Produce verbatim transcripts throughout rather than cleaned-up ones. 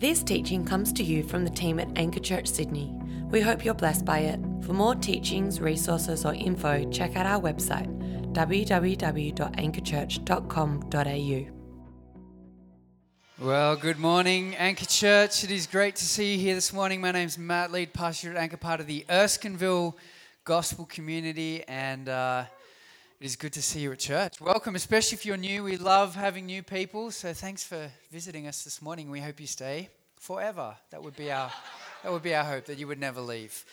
This teaching comes to you from the team at Anchor Church Sydney. We hope you're blessed by it. For more teachings, resources or info, check out our website w w w dot anchor church dot com dot a u. Well, good morning, Anchor Church. It is great to see you here this morning. My name's Matt Lead, pastor at Anchor, part of the Erskineville Gospel Community, and uh, it is good to see you at church. Welcome, especially if you're new. We love having new people, so thanks for visiting us this morning. We hope you stay forever. That would be our that would be our hope, that you would never leave.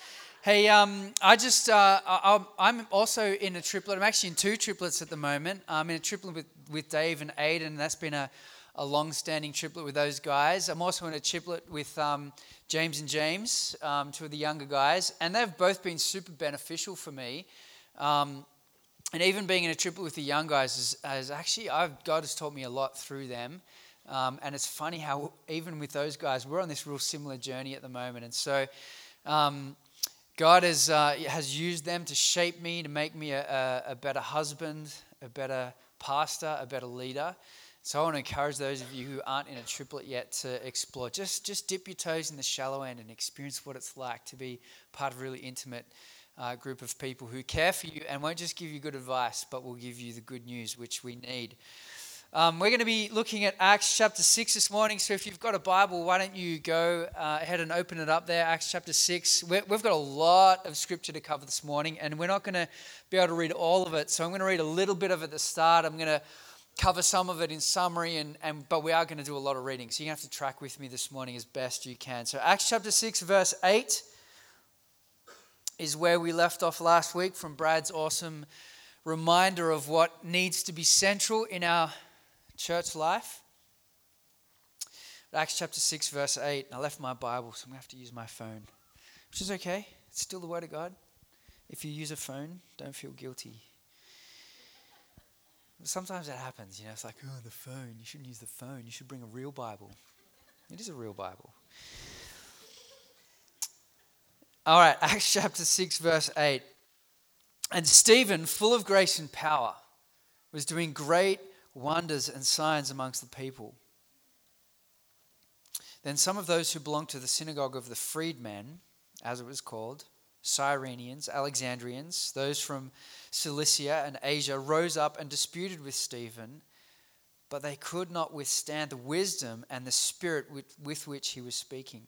Hey, um, I just, uh, I, I'm also in a triplet. I'm actually in two triplets at the moment. I'm in a triplet with, with Dave and Aiden. That's been a, a long-standing triplet with those guys. I'm also in a triplet with um, James and James, um, two of the younger guys. And they've both been super beneficial for me. Um, and even being in a triplet with the young guys is, is actually, I've, God has taught me a lot through them. Um, and it's funny how even with those guys, we're on this real similar journey at the moment. And so... Um, God has, uh, has used them to shape me, to make me a, a, a better husband, a better pastor, a better leader. So I want to encourage those of you who aren't in a triplet yet to explore. Just, just dip your toes in the shallow end and experience what it's like to be part of a really intimate uh, group of people who care for you and won't just give you good advice, but will give you the good news, which we need. Um, we're going to be looking at Acts chapter six this morning, so if you've got a Bible, why don't you go uh, ahead and open it up there, Acts chapter six. We're, we've got a lot of scripture to cover this morning, and we're not going to be able to read all of it, so I'm going to read a little bit of it at the start. I'm going to cover some of it in summary, and, and but we are going to do a lot of reading, so you're going to have to track with me this morning as best you can. So Acts chapter six, verse eight is where we left off last week from Brad's awesome reminder of what needs to be central in our church life. Acts chapter six, verse eight. I left my Bible, so I'm going to have to use my phone, which is okay. It's still the Word of God. If you use a phone, don't feel guilty. Sometimes that happens, you know. It's like, oh, the phone. You shouldn't use the phone. You should bring a real Bible. It is a real Bible. All right, Acts chapter six, verse eight. And Stephen, full of grace and power, was doing great wonders and signs amongst the people. Then some of those who belonged to the synagogue of the freedmen, as it was called, Cyrenians, Alexandrians, those from Cilicia and Asia, rose up and disputed with Stephen, but they could not withstand the wisdom and the spirit with, with which he was speaking.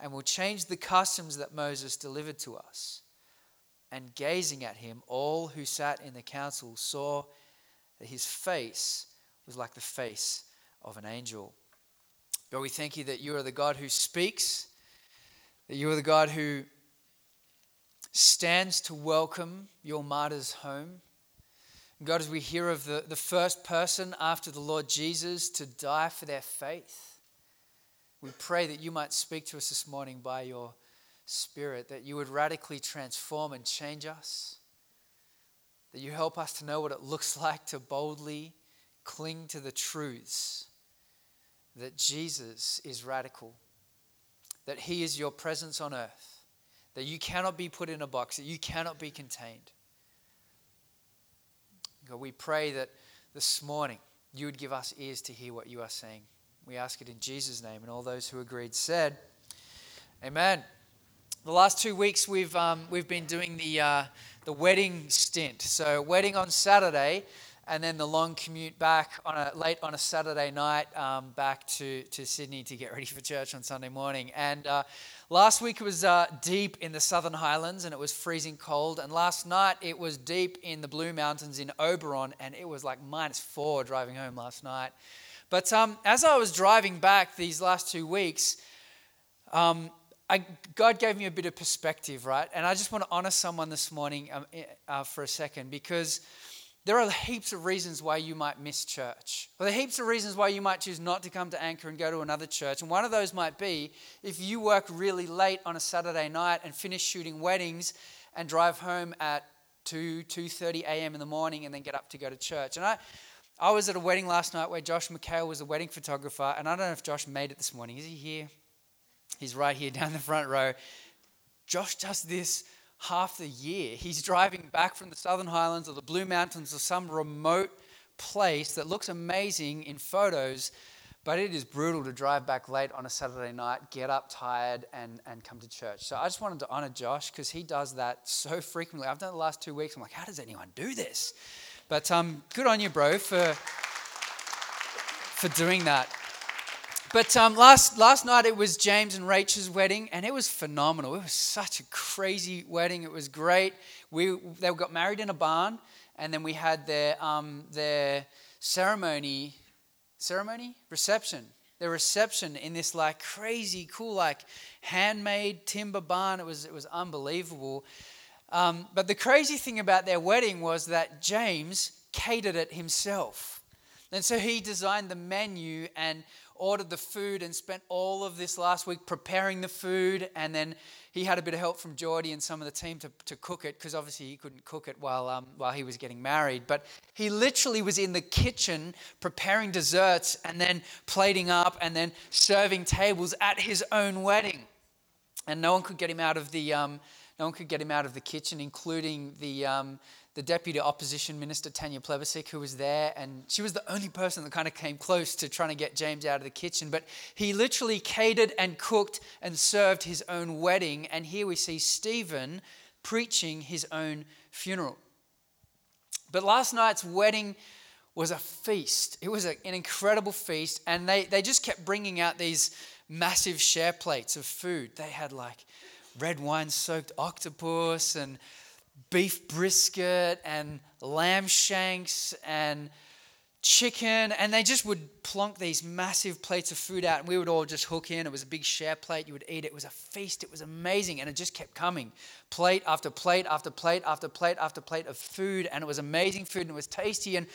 and will change the customs that Moses delivered to us." And gazing at him, all who sat in the council saw that his face was like the face of an angel. God, we thank you that you are the God who speaks, that you are the God who stands to welcome your martyrs home. God, as we hear of the, the first person after the Lord Jesus to die for their faith, we pray that you might speak to us this morning by your Spirit, that you would radically transform and change us, that you help us to know what it looks like to boldly cling to the truths that Jesus is radical, that he is your presence on earth, that you cannot be put in a box, that you cannot be contained. God, we pray that this morning you would give us ears to hear what you are saying. We ask it in Jesus' name, and all those who agreed said, amen. The last two weeks we've um, we've been doing the uh, the wedding stint. So wedding on Saturday, and then the long commute back on a late on a Saturday night um, back to, to Sydney to get ready for church on Sunday morning. And uh, last week it was uh, deep in the Southern Highlands and it was freezing cold. And last night it was deep in the Blue Mountains in Oberon, and it was like minus four driving home last night. But um, as I was driving back these last two weeks. Um, I, God gave me a bit of perspective, right? And I just want to honor someone this morning um, uh, for a second, because There are heaps of reasons why you might miss church. Well, there are heaps of reasons why you might choose not to come to Anchor and go to another church. And one of those might be if you work really late on a Saturday night and finish shooting weddings and drive home at two, two thirty a.m. in the morning and then get up to go to church. And I I was at a wedding last night where Josh McHale was a wedding photographer, and I don't know if Josh made it this morning. Is he here? He's right here down the front row. Josh does this half the year. He's driving back from the Southern Highlands or the Blue Mountains or some remote place that looks amazing in photos, but it is brutal to drive back late on a Saturday night, get up tired, and, and come to church. So I just wanted to honor Josh because he does that so frequently. I've done it the last two weeks. I'm like, how does anyone do this? But um, good on you, bro, for for doing that. But um, last last night it was James and Rachel's wedding, and it was phenomenal. It was such a crazy wedding. It was great. We they got married in a barn, and then we had their um, their ceremony ceremony reception. Their reception in this like crazy cool like handmade timber barn. It was it was unbelievable. Um, but the crazy thing about their wedding was that James catered it himself. And so he designed the menu and ordered the food and spent all of this last week preparing the food. And then he had a bit of help from Geordie and some of the team to, to cook it, because obviously he couldn't cook it while um, while he was getting married. But he literally was in the kitchen preparing desserts and then plating up and then serving tables at his own wedding. And no one could get him out of the... Um, No one could get him out of the kitchen, including the um, the Deputy Opposition Minister, Tanya Plibersek, who was there. And she was the only person that kind of came close to trying to get James out of the kitchen. But he literally catered and cooked and served his own wedding. And here we see Stephen preaching his own funeral. But last night's wedding was a feast. It was a, an incredible feast. And they, they just kept bringing out these massive share plates of food. They had like... red wine-soaked octopus and beef brisket and lamb shanks and chicken. And they just would plonk these massive plates of food out, and we would all just hook in. It was a big share plate. You would eat it. It was a feast. It was amazing. And it just kept coming. Plate after plate after plate after plate after plate of food. And it was amazing food, and it was tasty. And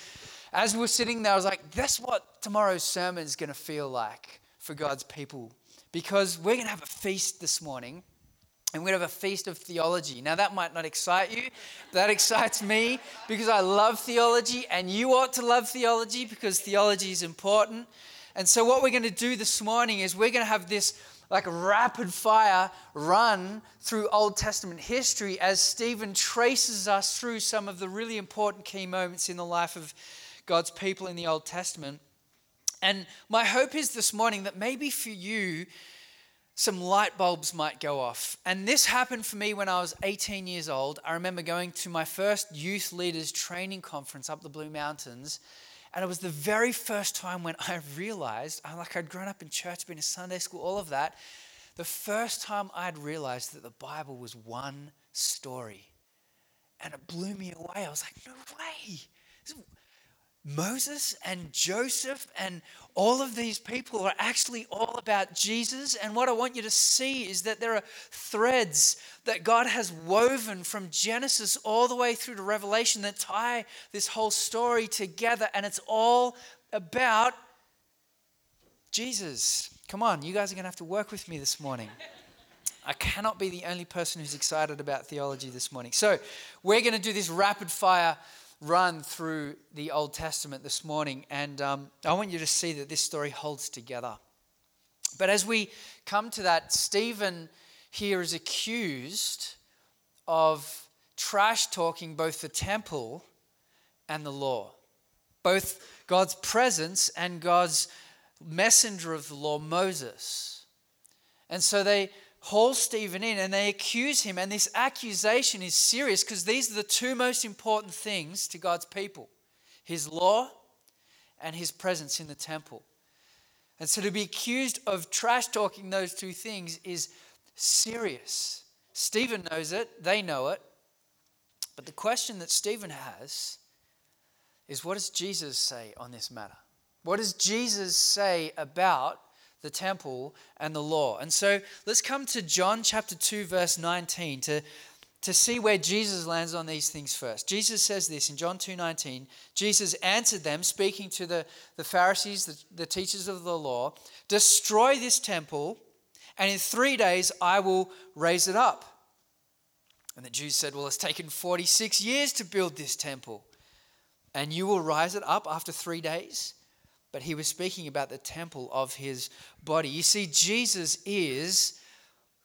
as we were sitting there, I was like, that's what tomorrow's sermon is going to feel like for God's people. Because we're going to have a feast this morning. And we're going to have a feast of theology. Now, that might not excite you. But that excites me because I love theology, and you ought to love theology because theology is important. And so what we're going to do this morning is we're going to have this like rapid fire run through Old Testament history as Stephen traces us through some of the really important key moments in the life of God's people in the Old Testament. And my hope is this morning that maybe for you, some light bulbs might go off. And this happened for me when I was eighteen years old. I remember going to my first youth leaders training conference up the Blue Mountains. And it was the very first time when I realized, like I'd grown up in church, been to Sunday school, all of that. The first time I'd realized that the Bible was one story. And it blew me away. I was like, no way. This is- Moses and Joseph and all of these people are actually all about Jesus. And what I want you to see is that there are threads that God has woven from Genesis all the way through to Revelation that tie this whole story together. And it's all about Jesus. Come on, you guys are going to have to work with me this morning. I cannot be the only person who's excited about theology this morning. So we're going to do this rapid fire run through the Old Testament this morning, and um, I want you to see that this story holds together. But as we come to that, Stephen here is accused of trash talking both the temple and the law, both God's presence and God's messenger of the law, Moses. And so they haul Stephen in and they accuse him. And this accusation is serious because these are the two most important things to God's people, his law and his presence in the temple. And so to be accused of trash talking those two things is serious. Stephen knows it. They know it. But the question that Stephen has is, what does Jesus say on this matter? What does Jesus say about the temple and the law? And so let's come to John chapter two, verse nineteen to to see where Jesus lands on these things first. Jesus says this in John two nineteen. Jesus answered them, speaking to the, the Pharisees, the, the teachers of the law, "Destroy this temple, and in three days I will raise it up." And the Jews said, "Well, it's taken forty-six years to build this temple, and you will raise it up after three days? But he was speaking about the temple of his body. You see, Jesus is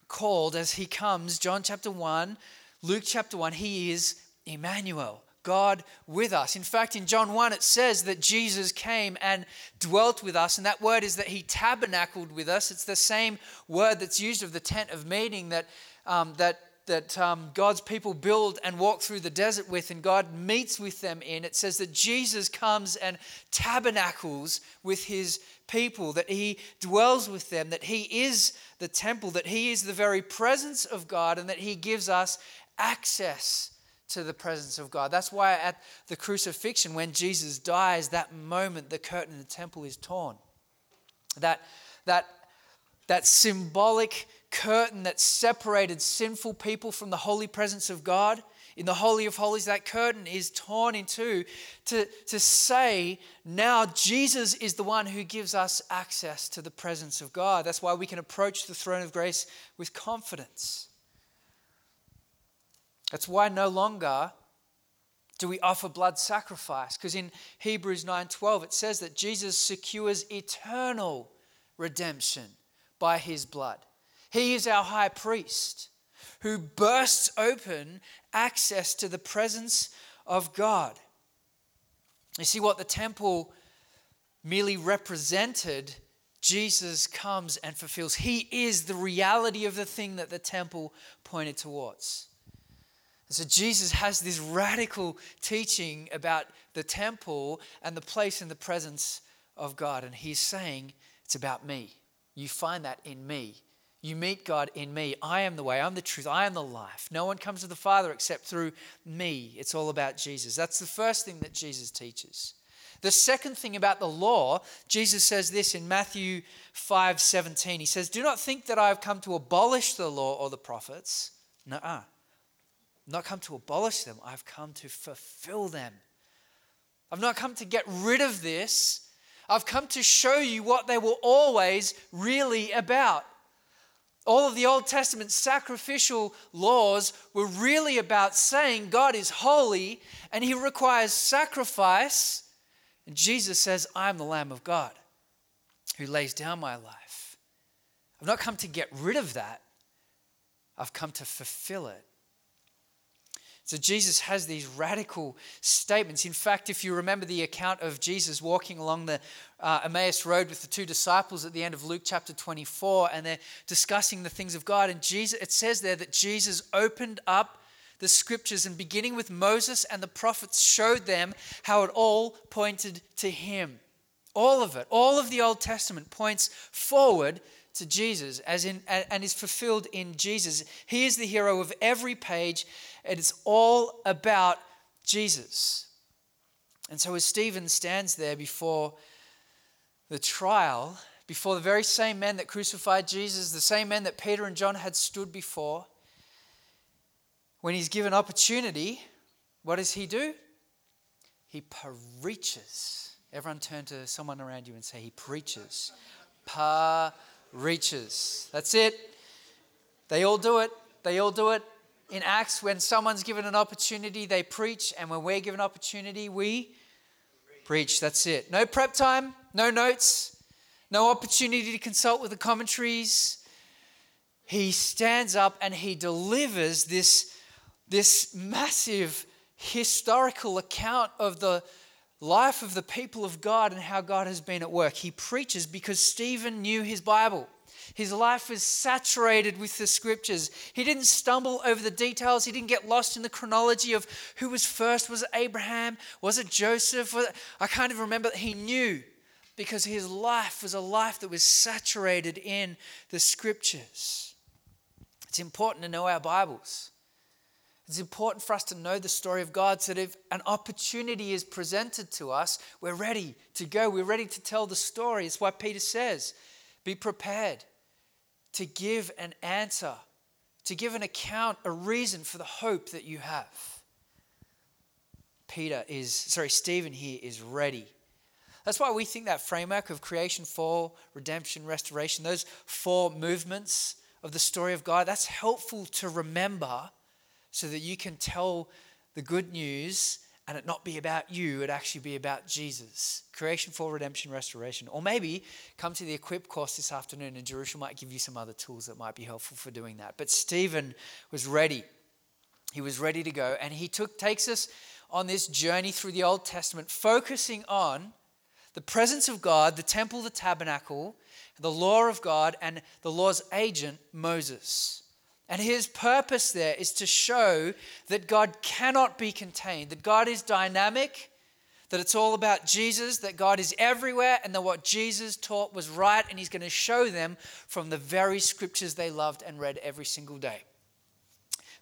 called as he comes, John chapter one, Luke chapter one, he is Emmanuel, God with us. In fact, in John one, it says that Jesus came and dwelt with us. And that word is that he tabernacled with us. It's the same word that's used of the tent of meeting that um, that that um, God's people build and walk through the desert with, and God meets with them in. It says that Jesus comes and tabernacles with his people, that he dwells with them, that he is the temple, that he is the very presence of God, and that he gives us access to the presence of God. That's why at the crucifixion, when Jesus dies, that moment the curtain in the temple is torn. That, that, that symbolic curtain that separated sinful people from the holy presence of God in the Holy of Holies, that curtain is torn in two to, to say now Jesus is the one who gives us access to the presence of God. That's why we can approach the throne of grace with confidence. That's why no longer do we offer blood sacrifice, because in Hebrews nine twelve it says that Jesus secures eternal redemption by his blood. He is our high priest who bursts open access to the presence of God. You see, what the temple merely represented, Jesus comes and fulfills. He is the reality of the thing that the temple pointed towards. And so Jesus has this radical teaching about the temple and the place and the presence of God. And he's saying, it's about me. You find that in me. You meet God in me. I am the way, I'm the truth, I am the life. No one comes to the Father except through me. It's all about Jesus. That's the first thing that Jesus teaches. The second thing about the law, Jesus says this in Matthew five seventeen. He says, "Do not think that I have come to abolish the law or the prophets. Nuh-uh. Not come to abolish them. I've come to fulfill them. I've not come to get rid of this. I've come to show you what they were always really about." All of the Old Testament sacrificial laws were really about saying God is holy and he requires sacrifice. And Jesus says, "I'm the Lamb of God who lays down my life. I've not come to get rid of that. I've come to fulfill it." So Jesus has these radical statements. In fact, if you remember the account of Jesus walking along the Uh, Emmaus Road with the two disciples at the end of Luke chapter twenty-four, and they're discussing the things of God. And Jesus, it says there that Jesus opened up the scriptures and beginning with Moses and the prophets showed them how it all pointed to him. All of it, all of the Old Testament points forward to Jesus as in and is fulfilled in Jesus. He is the hero of every page, and it's all about Jesus. And so as Stephen stands there before the trial, before the very same men that crucified Jesus, the same men that Peter and John had stood before, when he's given opportunity, what does he do? He preaches. Everyone turn to someone around you and say, he preaches. Pa-reaches. That's it. They all do it. They all do it. In Acts, when someone's given an opportunity, they preach. And when we're given opportunity, we preach. That's it. No prep time. No notes, no opportunity to consult with the commentaries. He stands up and he delivers this, this massive historical account of the life of the people of God and how God has been at work. He preaches because Stephen knew his Bible. His life was saturated with the scriptures. He didn't stumble over the details. He didn't get lost in the chronology of who was first. Was it Abraham? Was it Joseph? Was it... I kind of remember that he knew, because his life was a life that was saturated in the scriptures. It's important to know our Bibles. It's important for us to know the story of God so that if an opportunity is presented to us, we're ready to go. We're ready to tell the story. It's why Peter says, be prepared to give an answer to give an account, a reason for the hope that you have. Peter is, sorry, Stephen here is ready. That's why we think that framework of creation, fall, redemption, restoration, those four movements of the story of God, that's helpful to remember so that you can tell the good news and it not be about you, it actually be about Jesus. Creation, fall, redemption, restoration. Or maybe come to the Equip course this afternoon and Jerusalem might give you some other tools that might be helpful for doing that. But Stephen was ready. He was ready to go, and he took takes us on this journey through the Old Testament, focusing on the presence of God, the temple, the tabernacle, the law of God, and the law's agent, Moses. And his purpose there is to show that God cannot be contained, that God is dynamic, that it's all about Jesus, that God is everywhere, and that what Jesus taught was right, and he's going to show them from the very scriptures they loved and read every single day.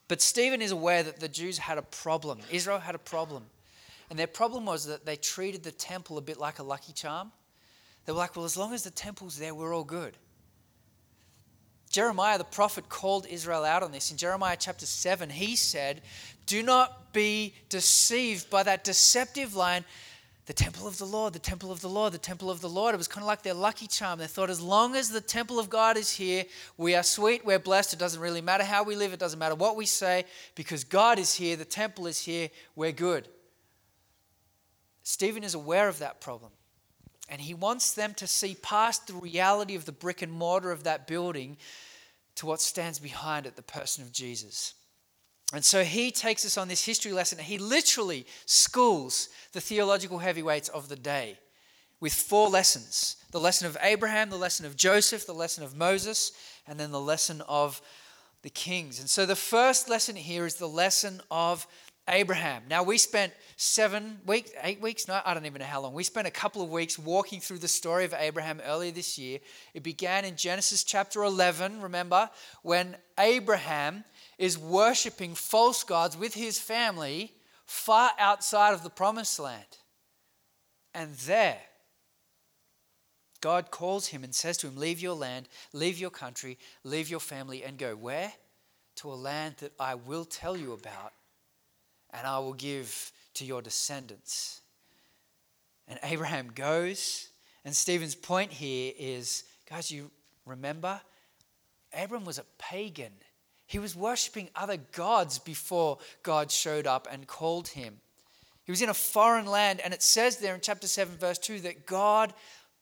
But Stephen is aware that the Jews had a problem. Israel had a problem. And their problem was that they treated the temple a bit like a lucky charm. They were like, well, as long as the temple's there, we're all good. Jeremiah, the prophet, called Israel out on this. In Jeremiah chapter seven, he said, do not be deceived by that deceptive line, the temple of the Lord, the temple of the Lord, the temple of the Lord. It was kind of like their lucky charm. They thought, as long as the temple of God is here, we are sweet, we're blessed. It doesn't really matter how we live. It doesn't matter what we say, because God is here, the temple is here, we're good. Stephen is aware of that problem. And he wants them to see past the reality of the brick and mortar of that building to what stands behind it, the person of Jesus. And so he takes us on this history lesson. He literally schools the theological heavyweights of the day with four lessons. The lesson of Abraham, the lesson of Joseph, the lesson of Moses, and then the lesson of the kings. And so the first lesson here is the lesson of Abraham. Now, we spent seven weeks, eight weeks, no, I don't even know how long. We spent a couple of weeks walking through the story of Abraham earlier this year. It began in Genesis chapter eleven, remember, when Abraham is worshiping false gods with his family far outside of the promised land. And there, God calls him and says to him, leave your land, leave your country, leave your family, and go where? To a land that I will tell you about, and I will give to your descendants. And Abraham goes. And Stephen's point here is, guys, you remember? Abraham was a pagan. He was worshiping other gods before God showed up and called him. He was in a foreign land. And it says there in chapter seven, verse two, that God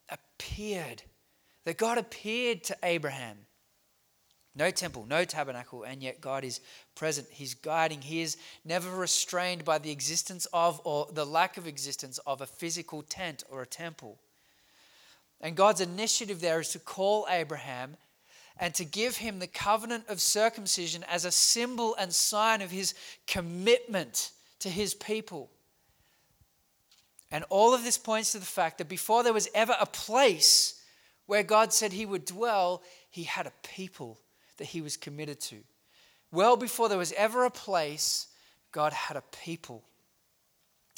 appeared. That God appeared to Abraham. No temple, no tabernacle, and yet God is present. He's guiding. He is never restrained by the existence of or the lack of existence of a physical tent or a temple. And God's initiative there is to call Abraham and to give him the covenant of circumcision as a symbol and sign of his commitment to his people. And all of this points to the fact that before there was ever a place where God said he would dwell, he had a people that he was committed to. Well before there was ever a place, God had a people,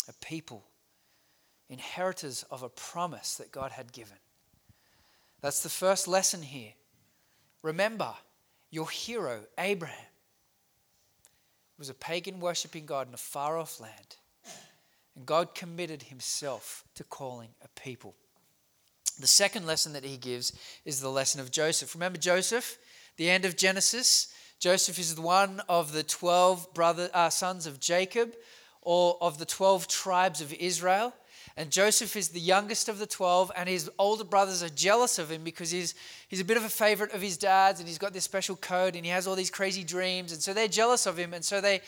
a people, inheritors of a promise that God had given. That's the first lesson here. Remember, your hero, Abraham, was a pagan worshiping God in a far-off land, and God committed himself to calling a people. The second lesson that he gives is the lesson of Joseph. Remember Joseph? The end of Genesis, Joseph is one of the twelve brother, uh, sons of Jacob, or of the twelve tribes of Israel. And Joseph is the youngest of the twelve, and his older brothers are jealous of him because he's, he's a bit of a favorite of his dad's, and he's got this special coat, and he has all these crazy dreams. And so they're jealous of him, and so they,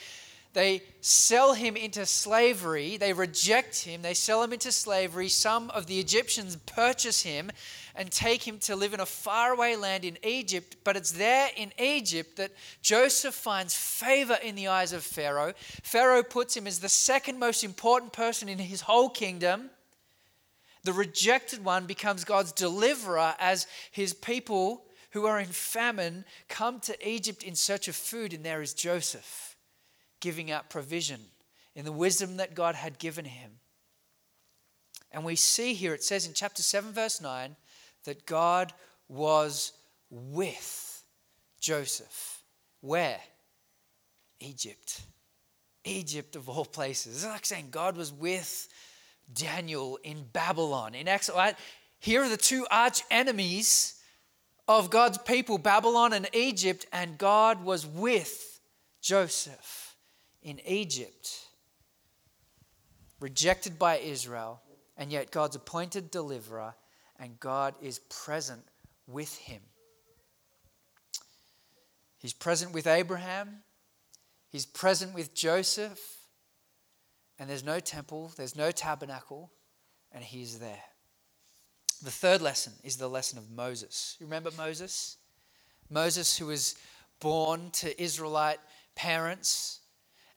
they sell him into slavery. They reject him. They sell him into slavery. Some of the Egyptians purchase him and take him to live in a faraway land in Egypt. But it's there in Egypt that Joseph finds favor in the eyes of Pharaoh. Pharaoh puts him as the second most important person in his whole kingdom. The rejected one becomes God's deliverer as his people who are in famine come to Egypt in search of food. And there is Joseph, giving out provision in the wisdom that God had given him. And we see here, it says in chapter seven, verse nine, that God was with Joseph. Where? Egypt. Egypt of all places. It's like saying God was with Daniel in Babylon. In Acts, here are the two arch enemies of God's people, Babylon and Egypt, and God was with Joseph in Egypt, rejected by Israel, and yet God's appointed deliverer, and God is present with him. He's present with Abraham. He's present with Joseph. And there's no temple, there's no tabernacle, and he's there. The third lesson is the lesson of Moses. You remember Moses? Moses, who was born to Israelite parents,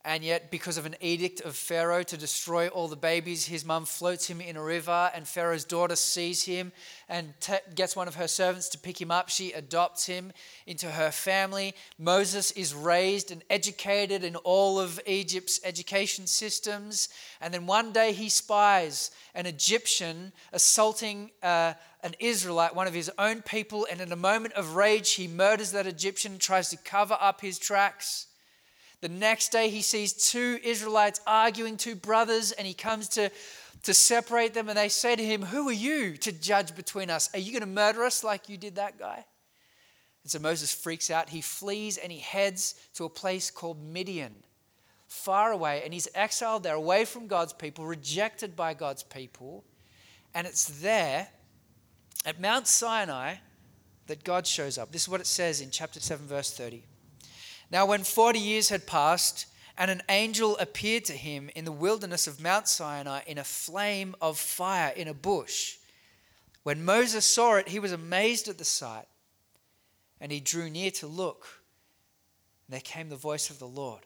and yet because of an edict of Pharaoh to destroy all the babies, his mum floats him in a river, and Pharaoh's daughter sees him and t- gets one of her servants to pick him up. She adopts him into her family. Moses is raised and educated in all of Egypt's education systems. And then one day he spies an Egyptian assaulting uh, an Israelite, one of his own people. And in a moment of rage, he murders that Egyptian, tries to cover up his tracks. The next day he sees two Israelites arguing, two brothers, and he comes to, to separate them, and they say to him, "Who are you to judge between us? Are you going to murder us like you did that guy?" And so Moses freaks out. He flees and he heads to a place called Midian, far away, and he's exiled there, away from God's people, rejected by God's people. And it's there at Mount Sinai that God shows up. This is what it says in chapter seven, verse thirty. "Now when forty years had passed, and an angel appeared to him in the wilderness of Mount Sinai in a flame of fire in a bush. When Moses saw it, he was amazed at the sight, and he drew near to look. And there came the voice of the Lord.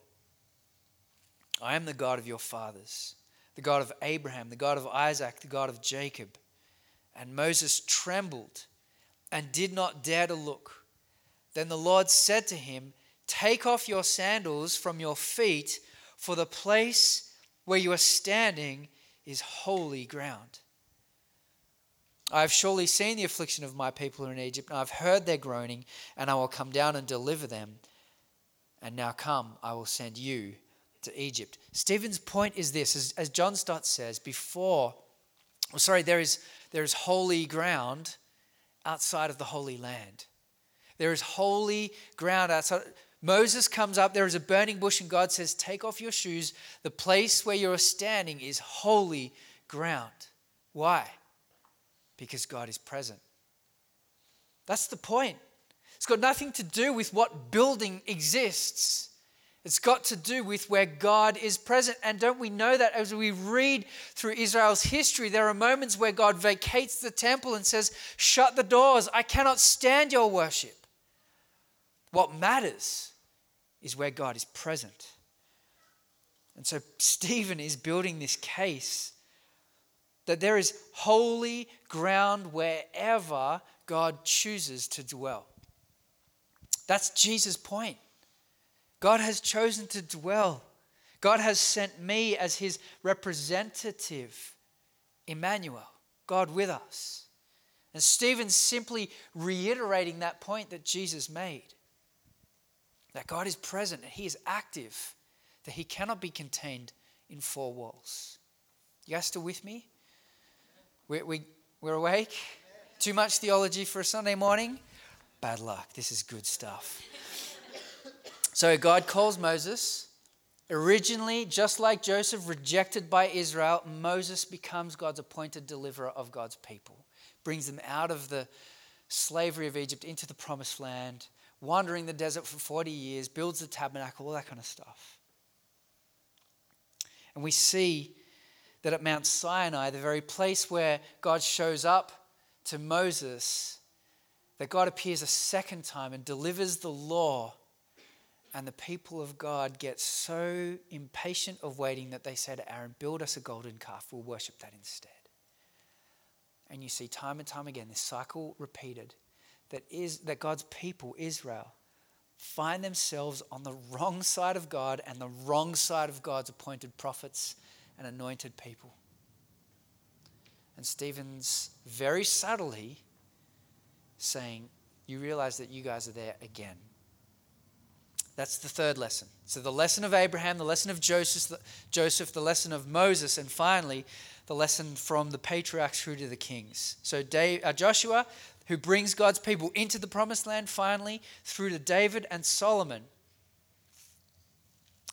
'I am the God of your fathers, the God of Abraham, the God of Isaac, the God of Jacob.' And Moses trembled and did not dare to look. Then the Lord said to him, 'Take off your sandals from your feet, for the place where you are standing is holy ground. I have surely seen the affliction of my people in Egypt, and I have heard their groaning, and I will come down and deliver them. And now come, I will send you to Egypt.'" Stephen's point is this, as, as John Stott says, before, oh, sorry, there is, there is holy ground outside of the Holy Land. There is holy ground outside. Moses comes up, there is a burning bush, and God says, "Take off your shoes. The place where you're standing is holy ground." Why? Because God is present. That's the point. It's got nothing to do with what building exists. It's got to do with where God is present. And don't we know that as we read through Israel's history, there are moments where God vacates the temple and says, "Shut the doors. I cannot stand your worship." What matters is where God is present. And so Stephen is building this case that there is holy ground wherever God chooses to dwell. That's Jesus' point. God has chosen to dwell. God has sent me as his representative, Emmanuel, God with us. And Stephen's simply reiterating that point that Jesus made. That God is present and he is active, that he cannot be contained in four walls. You guys still with me? We're, we, we're awake? Too much theology for a Sunday morning? Bad luck. This is good stuff. So God calls Moses. Originally, just like Joseph, rejected by Israel, Moses becomes God's appointed deliverer of God's people. Brings them out of the slavery of Egypt into the promised land, wandering the desert for forty years, builds the tabernacle, all that kind of stuff. And we see that at Mount Sinai, the very place where God shows up to Moses, that God appears a second time and delivers the law, and the people of God get so impatient of waiting that they say to Aaron, "Build us a golden calf, we'll worship that instead." And you see time and time again this cycle repeated. That is that God's people, Israel, find themselves on the wrong side of God and the wrong side of God's appointed prophets and anointed people. And Stephen's very subtly saying, "You realize that you guys are there again." That's the third lesson. So the lesson of Abraham, the lesson of Joseph, Joseph, the lesson of Moses, and finally, the lesson from the patriarchs through to the kings. So Dave, uh, Joshua, who brings God's people into the promised land, finally, through to David and Solomon.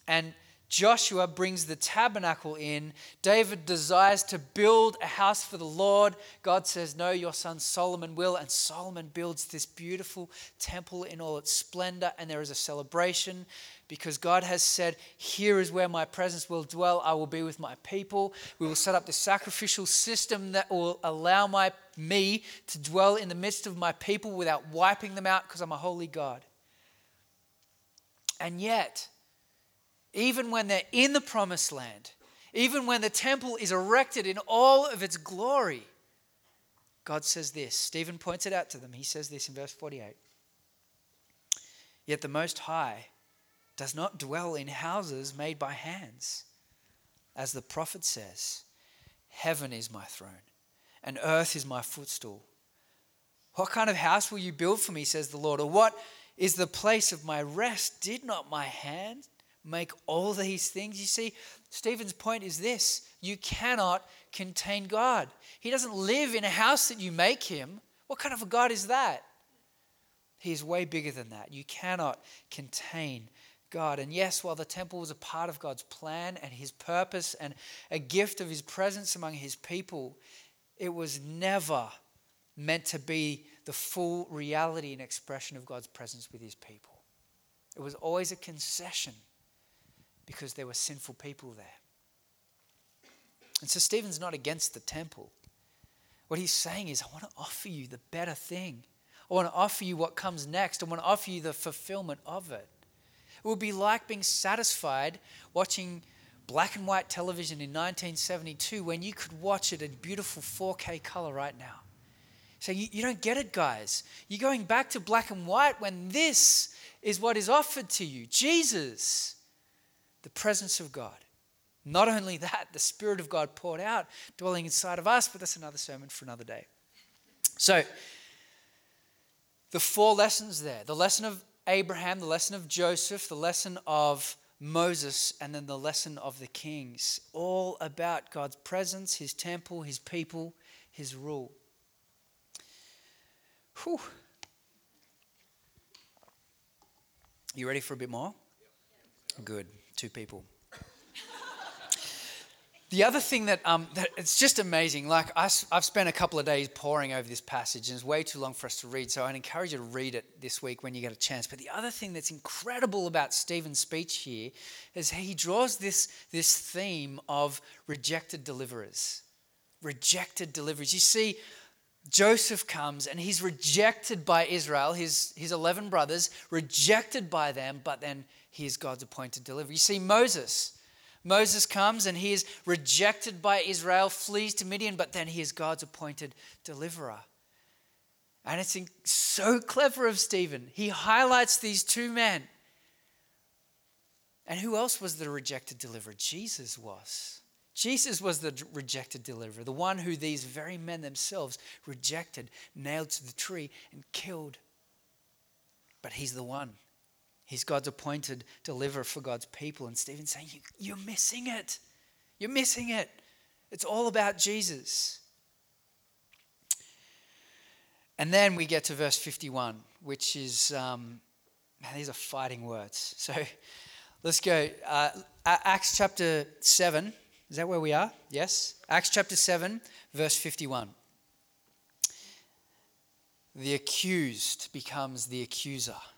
And Joshua brings the tabernacle in. David desires to build a house for the Lord. God says, no, your son Solomon will. And Solomon builds this beautiful temple in all its splendor. And there is a celebration because God has said, here is where my presence will dwell. I will be with my people. We will set up the sacrificial system that will allow my me to dwell in the midst of my people without wiping them out because I'm a holy God. And yet, even when they're in the promised land, even when the temple is erected in all of its glory, God says this. Stephen points it out to them. He says this in verse forty-eight. Yet the Most High does not dwell in houses made by hands. As the prophet says, heaven is my throne and earth is my footstool. What kind of house will you build for me, says the Lord? Or what is the place of my rest? Did not my hand make all these things? You see, Stephen's point is this. You cannot contain God. He doesn't live in a house that you make him. What kind of a God is that? He is way bigger than that. You cannot contain God. And yes, while the temple was a part of God's plan and his purpose and a gift of his presence among his people, it was never meant to be the full reality and expression of God's presence with his people. It was always a concession, because there were sinful people there. And so Stephen's not against the temple. What he's saying is, I want to offer you the better thing. I want to offer you what comes next. I want to offer you the fulfillment of it. It would be like being satisfied watching black and white television in nineteen seventy-two when you could watch it in beautiful four K color right now. So you, you don't get it, guys. You're going back to black and white when this is what is offered to you. Jesus. The presence of God. Not only that, the Spirit of God poured out, dwelling inside of us, but that's another sermon for another day. So, the four lessons there. The lesson of Abraham, the lesson of Joseph, the lesson of Moses, and then the lesson of the kings. All about God's presence, his temple, his people, his rule. Whew. You ready for a bit more? Good. Two people. The other thing that, um, that it's just amazing, like I, I've spent a couple of days poring over this passage and it's way too long for us to read, so I'd encourage you to read it this week when you get a chance. But the other thing that's incredible about Stephen's speech here is he draws this, this theme of rejected deliverers. Rejected deliverers. You see, Joseph comes and he's rejected by Israel, his, his eleven brothers, rejected by them, but then he is God's appointed deliverer. You see, Moses. Moses comes and he is rejected by Israel, flees to Midian, but then he is God's appointed deliverer. And it's so clever of Stephen. He highlights these two men. And who else was the rejected deliverer? Jesus was. Jesus was the rejected deliverer, the one who these very men themselves rejected, nailed to the tree and killed. But he's the one. He's God's appointed deliverer for God's people. And Stephen's saying, you, you're missing it. You're missing it. It's all about Jesus. And then we get to verse fifty-one, which is, um, man, these are fighting words. So let's go. Uh, Acts chapter seven. Is that where we are? Yes. Acts chapter seven, verse fifty-one. The accused becomes the accuser.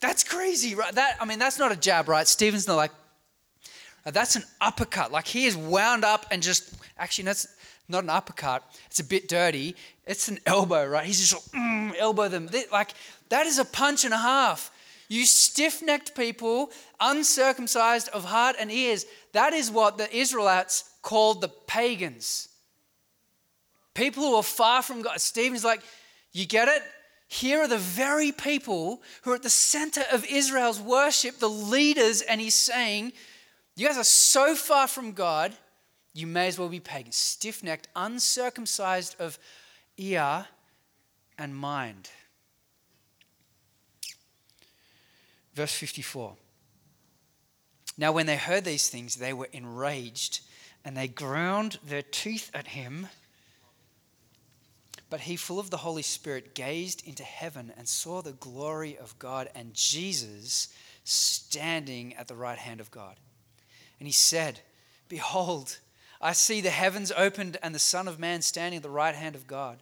That's crazy, right? That I mean, that's not a jab, right? Stephen's not like, that's an uppercut. Like he is wound up and just, actually, that's not an uppercut. It's a bit dirty. It's an elbow, right? He's just like, mm, elbow them. Like that is a punch and a half. You stiff-necked people, uncircumcised of heart and ears. That is what the Israelites called the pagans. People who are far from God. Stephen's like, you get it? Here are the very people who are at the center of Israel's worship, the leaders, and he's saying, you guys are so far from God, you may as well be pagans, stiff-necked, uncircumcised of ear and mind. Verse fifty-four. Now when they heard these things, they were enraged, and they ground their teeth at him. But he, full of the Holy Spirit, gazed into heaven and saw the glory of God and Jesus standing at the right hand of God. And he said, behold, I see the heavens opened and the Son of Man standing at the right hand of God.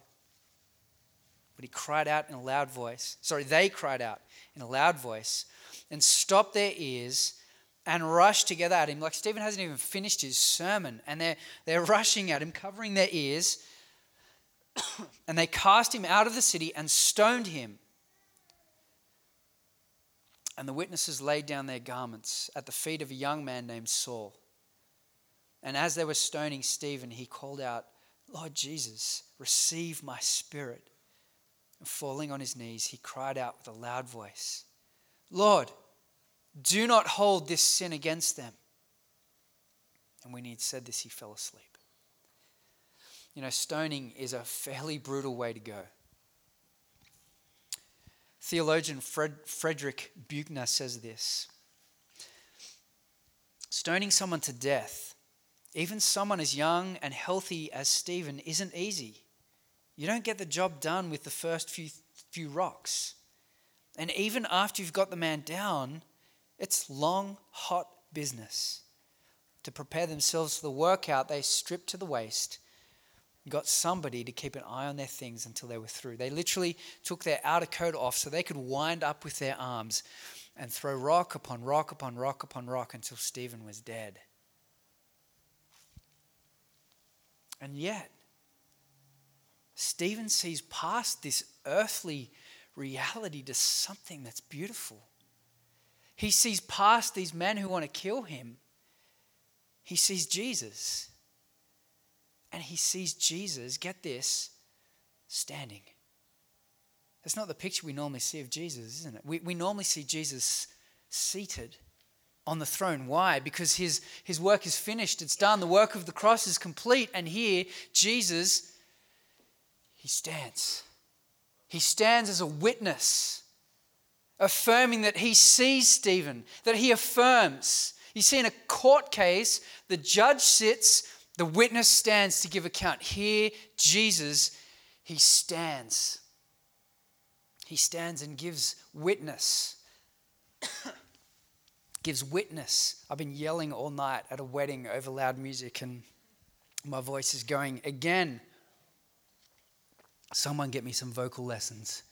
But he cried out in a loud voice. Sorry, they cried out in a loud voice and stopped their ears and rushed together at him. Like Stephen hasn't even finished his sermon, and they're, they're rushing at him, covering their ears. And they cast him out of the city and stoned him. And the witnesses laid down their garments at the feet of a young man named Saul. And as they were stoning Stephen, he called out, Lord Jesus, receive my spirit. And falling on his knees, he cried out with a loud voice, Lord, do not hold this sin against them. And when he had said this, he fell asleep. You know, stoning is a fairly brutal way to go. Theologian Fred, Frederick Buechner says this. Stoning someone to death, even someone as young and healthy as Stephen, isn't easy. You don't get the job done with the first few, few rocks. And even after you've got the man down, it's long, hot business. To prepare themselves for the workout, they strip to the waist, got somebody to keep an eye on their things until they were through. They literally took their outer coat off so they could wind up with their arms and throw rock upon rock upon rock upon rock until Stephen was dead. And yet, Stephen sees past this earthly reality to something that's beautiful. He sees past these men who want to kill him. He sees Jesus. And he sees Jesus, get this, standing. That's not the picture we normally see of Jesus, isn't it? We we normally see Jesus seated on the throne. Why? Because his, his work is finished. It's done. The work of the cross is complete. And here, Jesus, he stands. He stands as a witness, affirming that he sees Stephen, that he affirms. You see, in a court case, the judge sits, the witness stands to give account. Here, Jesus, he stands. He stands and gives witness. Gives witness. I've been yelling all night at a wedding over loud music, and my voice is going again. Someone get me some vocal lessons.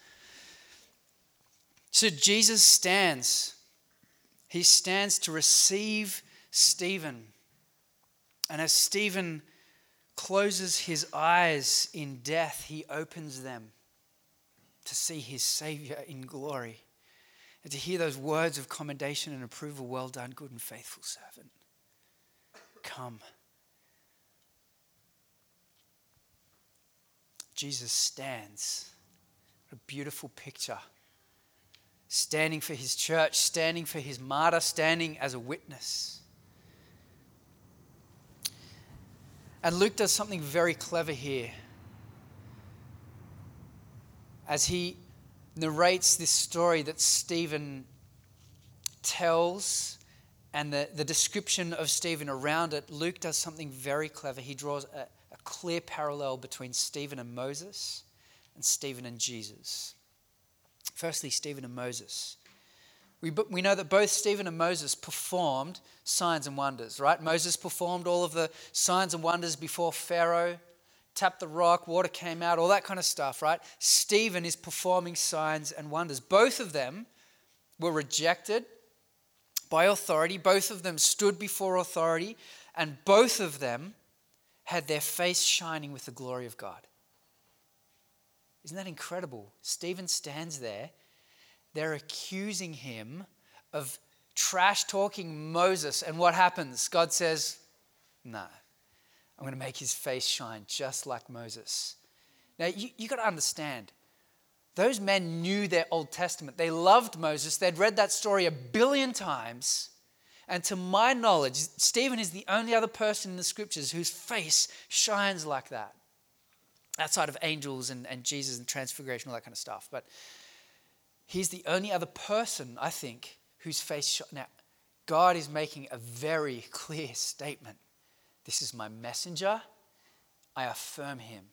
So Jesus stands. He stands to receive Stephen. And as Stephen closes his eyes in death, he opens them to see his Savior in glory and to hear those words of commendation and approval, well done, good and faithful servant. Come. Jesus stands. What a beautiful picture. Standing for his church, standing for his martyr, standing as a witness. And Luke does something very clever here. As he narrates this story that Stephen tells and the, the description of Stephen around it, Luke does something very clever. He draws a, a clear parallel between Stephen and Moses and Stephen and Jesus. Firstly, Stephen and Moses. We, we know that both Stephen and Moses performed signs and wonders, right? Moses performed all of the signs and wonders before Pharaoh, tapped the rock, water came out, all that kind of stuff, right? Stephen is performing signs and wonders. Both of them were rejected by authority. Both of them stood before authority, and both of them had their face shining with the glory of God. Isn't that incredible? Stephen stands there. They're accusing him of trash-talking Moses. And what happens? God says, no, I'm going to make his face shine just like Moses. Now, you, you got to understand, those men knew their Old Testament. They loved Moses. They'd read that story a billion times. And to my knowledge, Stephen is the only other person in the scriptures whose face shines like that, outside of angels and, and Jesus and transfiguration, all that kind of stuff. But he's the only other person, I think, whose face shines. Now, God is making a very clear statement. This is my messenger. I affirm him.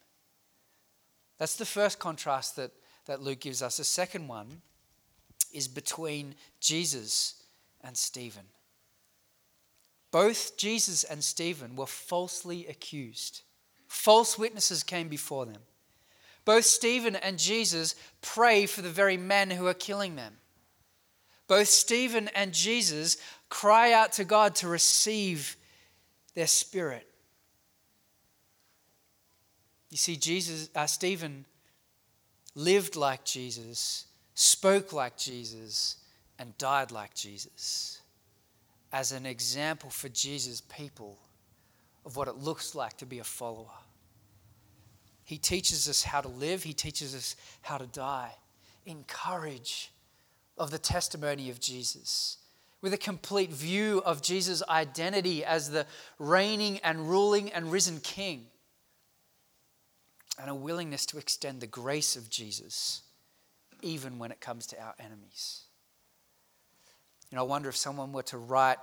That's the first contrast that, that Luke gives us. The second one is between Jesus and Stephen. Both Jesus and Stephen were falsely accused. False witnesses came before them. Both Stephen and Jesus pray for the very men who are killing them. Both Stephen and Jesus cry out to God to receive their spirit. You see, Jesus, uh, Stephen lived like Jesus, spoke like Jesus, and died like Jesus, as an example for Jesus' people of what it looks like to be a follower. He teaches us how to live. He teaches us how to die in courage of the testimony of Jesus, with a complete view of Jesus' identity as the reigning and ruling and risen King, and a willingness to extend the grace of Jesus even when it comes to our enemies. You know, I wonder if someone were to write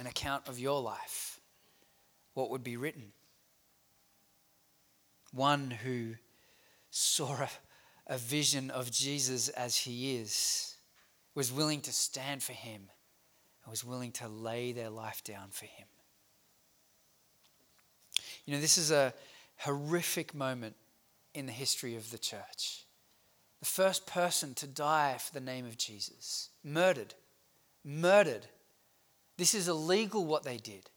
an account of your life, what would be written? One who saw a, a vision of Jesus as he is, was willing to stand for him, and was willing to lay their life down for him. You know, this is a horrific moment in the history of the church. The first person to die for the name of Jesus, murdered, murdered. This is illegal what they did.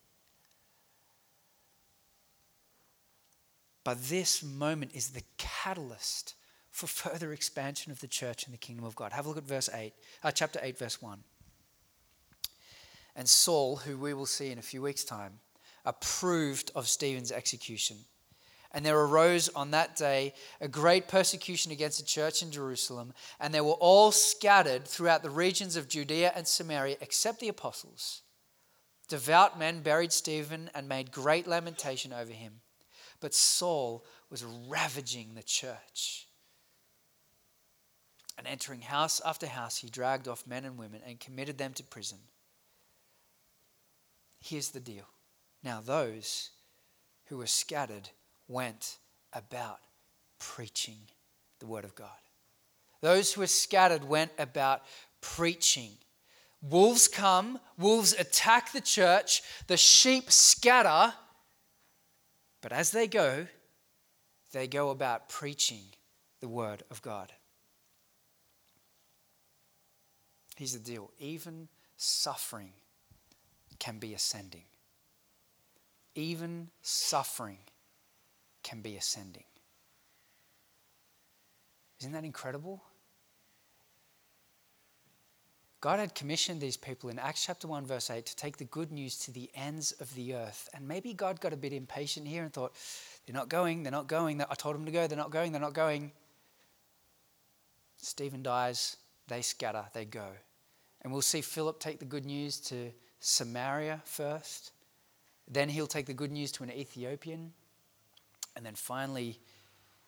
But this moment is the catalyst for further expansion of the church and the kingdom of God. Have a look at verse eight, uh, chapter eight, verse one. And Saul, who we will see in a few weeks' time, approved of Stephen's execution. And there arose on that day a great persecution against the church in Jerusalem, and they were all scattered throughout the regions of Judea and Samaria, except the apostles. Devout men buried Stephen and made great lamentation over him. But Saul was ravaging the church. And entering house after house, he dragged off men and women and committed them to prison. Here's the deal. Now those who were scattered went about preaching the word of God. Those who were scattered went about preaching. Wolves come, wolves attack the church, the sheep scatter, but as they go, they go about preaching the word of God. Here's the deal. Even suffering can be ascending. Even suffering can be ascending. Isn't that incredible? God had commissioned these people in Acts chapter one, verse eight, to take the good news to the ends of the earth. And maybe God got a bit impatient here and thought, they're not going, they're not going. I told them to go, they're not going, they're not going. Stephen dies, they scatter, they go. And we'll see Philip take the good news to Samaria first. Then he'll take the good news to an Ethiopian. And then finally,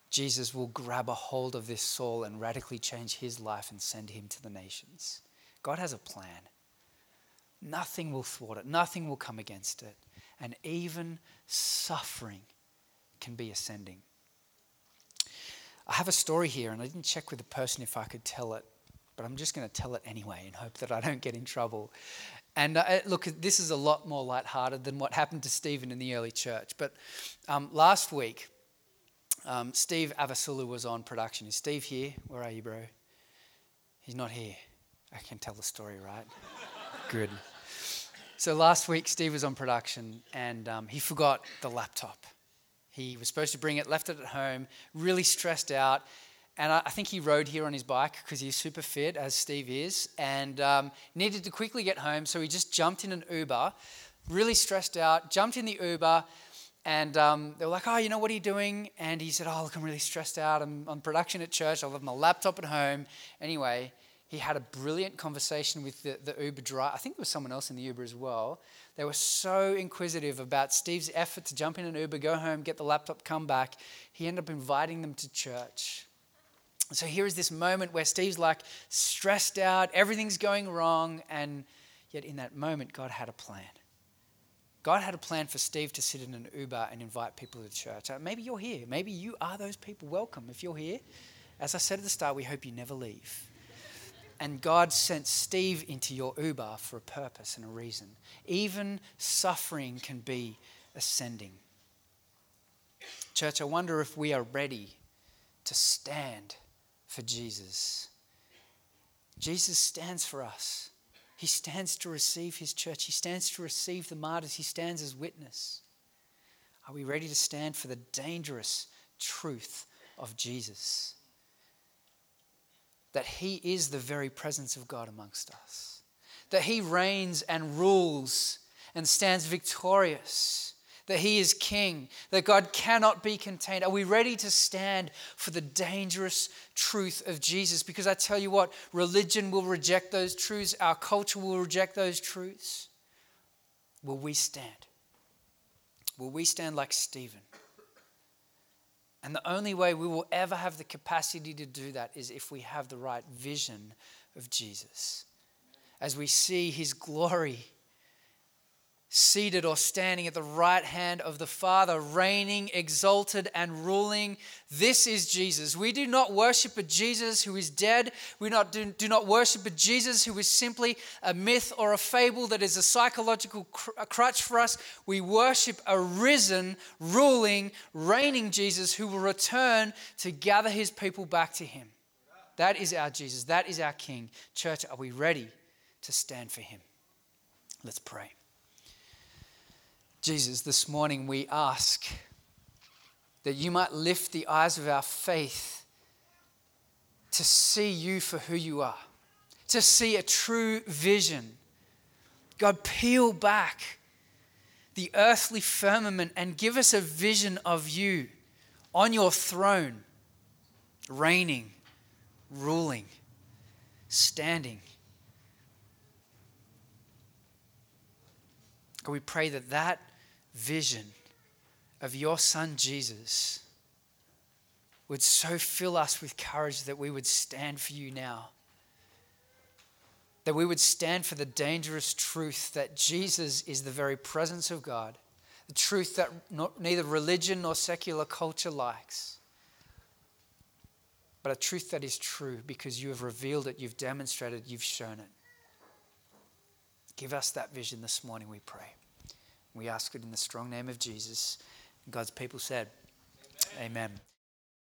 Jesus will grab a hold of this Saul and radically change his life and send him to the nations. God has a plan. Nothing will thwart it. Nothing will come against it. And even suffering can be ascending. I have a story here, and I didn't check with the person if I could tell it, but I'm just going to tell it anyway and hope that I don't get in trouble. And uh, look, this is a lot more lighthearted than what happened to Stephen in the early church. But um, last week, um, Steve Avasulu was on production. Is Steve here? Where are you, bro? He's not here. I can tell the story, right? Good. So last week, Steve was on production, and um, he forgot the laptop. He was supposed to bring it, left it at home, really stressed out. And I think he rode here on his bike because he's super fit, as Steve is, and um, needed to quickly get home. So he just jumped in an Uber, really stressed out, jumped in the Uber, and um, they were like, oh, you know, what are you doing? And he said, oh, look, I'm really stressed out. I'm on production at church. I left my laptop at home. Anyway, he had a brilliant conversation with the, the Uber driver. I think there was someone else in the Uber as well. They were so inquisitive about Steve's effort to jump in an Uber, go home, get the laptop, come back. He ended up inviting them to church. So here is this moment where Steve's like stressed out, everything's going wrong, and yet in that moment, God had a plan. God had a plan for Steve to sit in an Uber and invite people to church. Maybe you're here. Maybe you are those people. Welcome if you're here. As I said at the start, we hope you never leave. And God sent Steve into your Uber for a purpose and a reason. Even suffering can be ascending. Church, I wonder if we are ready to stand for Jesus. Jesus stands for us. He stands to receive his church. He stands to receive the martyrs. He stands as witness. Are we ready to stand for the dangerous truth of Jesus? That he is the very presence of God amongst us. That he reigns and rules and stands victorious. That he is king, that God cannot be contained. Are we ready to stand for the dangerous truth of Jesus? Because I tell you what, religion will reject those truths. Our culture will reject those truths. Will we stand? Will we stand like Stephen? And the only way we will ever have the capacity to do that is if we have the right vision of Jesus. As we see his glory seated or standing at the right hand of the Father, reigning, exalted, and ruling. This is Jesus. We do not worship a Jesus who is dead. We not do, do not worship a Jesus who is simply a myth or a fable that is a psychological cr- a crutch for us. We worship a risen, ruling, reigning Jesus who will return to gather his people back to him. That is our Jesus. That is our King. Church, are we ready to stand for him? Let's pray. Jesus, this morning we ask that you might lift the eyes of our faith to see you for who you are, to see a true vision. God, peel back the earthly firmament and give us a vision of you on your throne, reigning, ruling, standing. God, we pray that that vision of your Son Jesus would so fill us with courage that we would stand for you now. That we would stand for the dangerous truth that Jesus is the very presence of God, the truth that not, neither religion nor secular culture likes, but a truth that is true because you have revealed it, you've demonstrated, you've shown it. Give us that vision this morning, we pray. We ask it in the strong name of Jesus. God's people said, Amen. Amen.